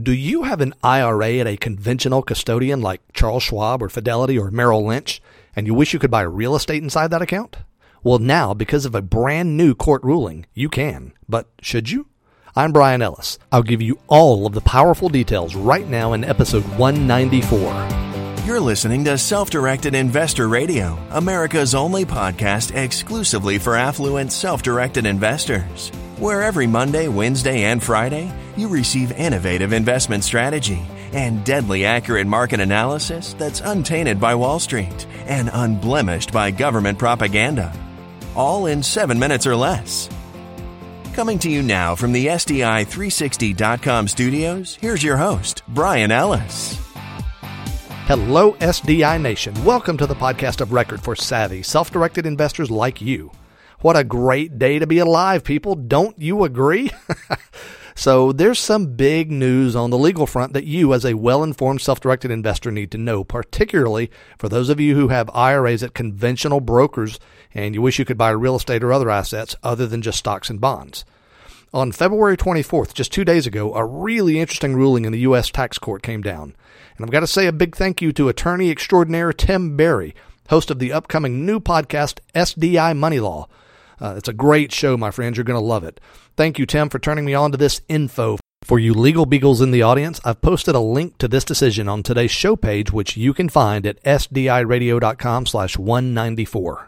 Do you have an IRA at a conventional custodian like Charles Schwab or Fidelity or Merrill Lynch, and you wish you could buy real estate inside that account? Well, now, because of a brand new court ruling, you can. But should you? I'm Brian Ellis. I'll give you all of the powerful details right now in episode 194. You're listening to Self-Directed Investor Radio, America's only podcast exclusively for affluent self-directed investors, where every Monday, Wednesday, and Friday, you receive innovative investment strategy and deadly accurate market analysis that's untainted by Wall Street and unblemished by government propaganda, all in 7 minutes or less. Coming to you now from the SDI360.com studios, here's your host, Brian Ellis. Hello, SDI Nation. Welcome to the podcast of record for savvy, self-directed investors like you. What a great day to be alive, people. Don't you agree? So there's some big news on the legal front that you, as a well-informed self-directed investor, need to know, particularly for those of you who have IRAs at conventional brokers and you wish you could buy real estate or other assets other than just stocks and bonds. On February 24th, just 2 days ago, a really interesting ruling in the U.S. tax court came down. And I've got to say a big thank you to attorney extraordinaire Tim Berry, host of the upcoming new podcast, SDI Money Law. It's a great show, my friends. You're going to love it. Thank you, Tim, for turning me on to this info. For you legal beagles in the audience, I've posted a link to this decision on today's show page, which you can find at sdiradio.com/194.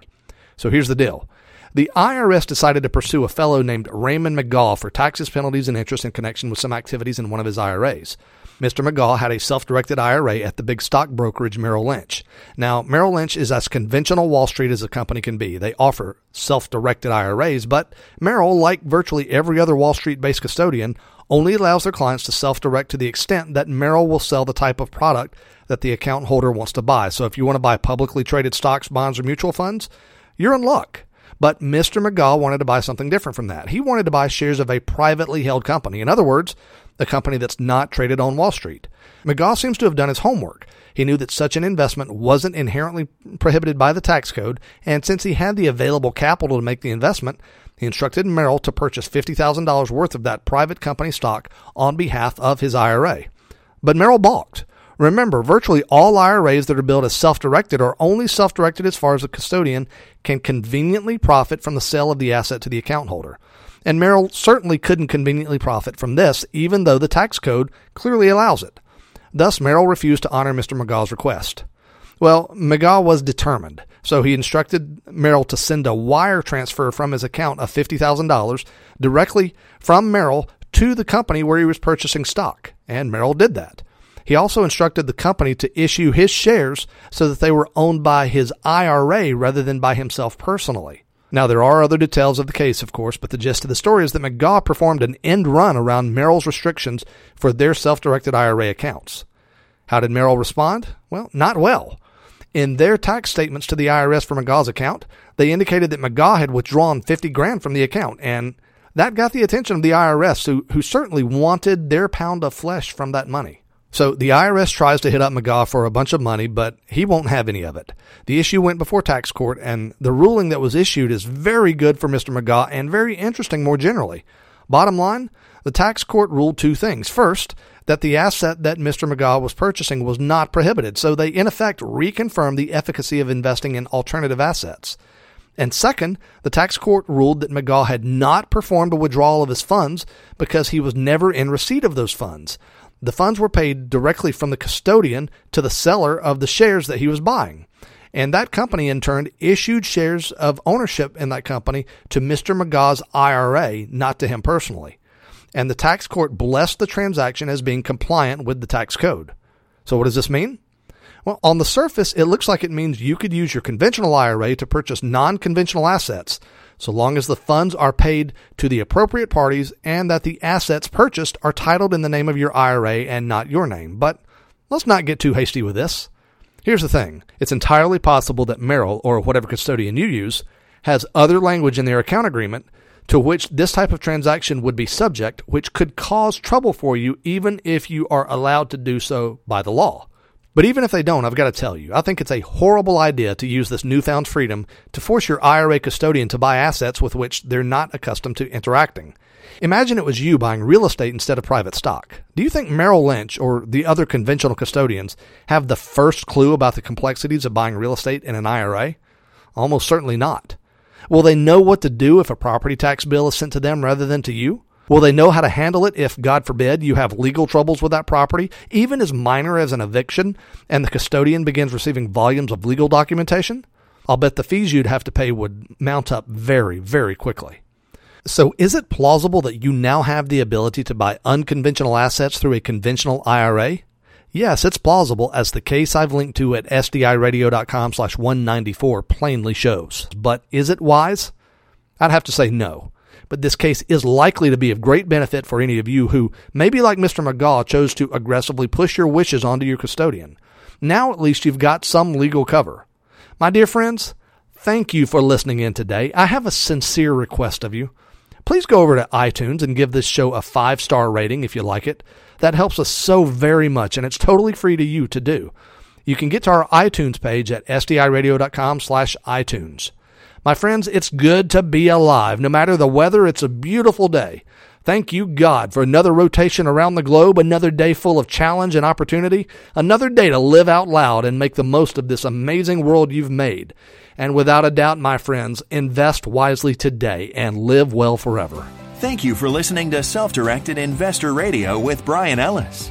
So here's the deal. The IRS decided to pursue a fellow named Raymond McGaugh for taxes, penalties, and interest in connection with some activities in one of his IRAs. Mr. McGaugh had a self-directed IRA at the big stock brokerage Merrill Lynch. Now, Merrill Lynch is as conventional Wall Street as a company can be. They offer self-directed IRAs, but Merrill, like virtually every other Wall Street-based custodian, only allows their clients to self-direct to the extent that Merrill will sell the type of product that the account holder wants to buy. So if you want to buy publicly traded stocks, bonds, or mutual funds, you're in luck. But Mr. McGaugh wanted to buy something different from that. He wanted to buy shares of a privately held company. In other words, a company that's not traded on Wall Street. McGaugh seems to have done his homework. He knew that such an investment wasn't inherently prohibited by the tax code, and since he had the available capital to make the investment, he instructed Merrill to purchase $50,000 worth of that private company stock on behalf of his IRA. But Merrill balked. Remember, virtually all IRAs that are billed as self-directed are only self-directed as far as the custodian can conveniently profit from the sale of the asset to the account holder. And Merrill certainly couldn't conveniently profit from this, even though the tax code clearly allows it. Thus, Merrill refused to honor Mr. McGaugh's request. Well, McGaugh was determined, so he instructed Merrill to send a wire transfer from his account of $50,000 directly from Merrill to the company where he was purchasing stock, and Merrill did that. He also instructed the company to issue his shares so that they were owned by his IRA rather than by himself personally. Now, there are other details of the case, of course, but the gist of the story is that McGaugh performed an end run around Merrill's restrictions for their self-directed IRA accounts. How did Merrill respond? Well, not well. In their tax statements to the IRS for McGaugh's account, they indicated that McGaugh had withdrawn $50,000 from the account, and that got the attention of the IRS, who certainly wanted their pound of flesh from that money. So the IRS tries to hit up McGaugh for a bunch of money, but he won't have any of it. The issue went before tax court, and the ruling that was issued is very good for Mr. McGaugh and very interesting more generally. Bottom line, the tax court ruled two things. First, that the asset that Mr. McGaugh was purchasing was not prohibited, so they in effect reconfirmed the efficacy of investing in alternative assets. And second, the tax court ruled that McGaugh had not performed a withdrawal of his funds because he was never in receipt of those funds. The funds were paid directly from the custodian to the seller of the shares that he was buying. And that company, in turn, issued shares of ownership in that company to Mr. McGaugh's IRA, not to him personally. And the tax court blessed the transaction as being compliant with the tax code. So what does this mean? Well, on the surface, it looks like it means you could use your conventional IRA to purchase non-conventional assets, so long as the funds are paid to the appropriate parties and that the assets purchased are titled in the name of your IRA and not your name. But let's not get too hasty with this. Here's the thing. It's entirely possible that Merrill, or whatever custodian you use, has other language in their account agreement to which this type of transaction would be subject, which could cause trouble for you even if you are allowed to do so by the law. But even if they don't, I've got to tell you, I think it's a horrible idea to use this newfound freedom to force your IRA custodian to buy assets with which they're not accustomed to interacting. Imagine it was you buying real estate instead of private stock. Do you think Merrill Lynch or the other conventional custodians have the first clue about the complexities of buying real estate in an IRA? Almost certainly not. Will they know what to do if a property tax bill is sent to them rather than to you? Will they know how to handle it if, God forbid, you have legal troubles with that property, even as minor as an eviction, and the custodian begins receiving volumes of legal documentation? I'll bet the fees you'd have to pay would mount up very, very quickly. So is it plausible that you now have the ability to buy unconventional assets through a conventional IRA? Yes, it's plausible, as the case I've linked to at sdiradio.com/194 plainly shows. But is it wise? I'd have to say no. But this case is likely to be of great benefit for any of you who, maybe like Mr. McGaugh, chose to aggressively push your wishes onto your custodian. Now at least you've got some legal cover. My dear friends, thank you for listening in today. I have a sincere request of you. Please go over to iTunes and give this show a 5-star rating if you like it. That helps us so very much, and it's totally free to you to do. You can get to our iTunes page at sdiradio.com/iTunes. My friends, it's good to be alive. No matter the weather, it's a beautiful day. Thank you, God, for another rotation around the globe, another day full of challenge and opportunity, another day to live out loud and make the most of this amazing world you've made. And without a doubt, my friends, invest wisely today and live well forever. Thank you for listening to Self-Directed Investor Radio with Brian Ellis.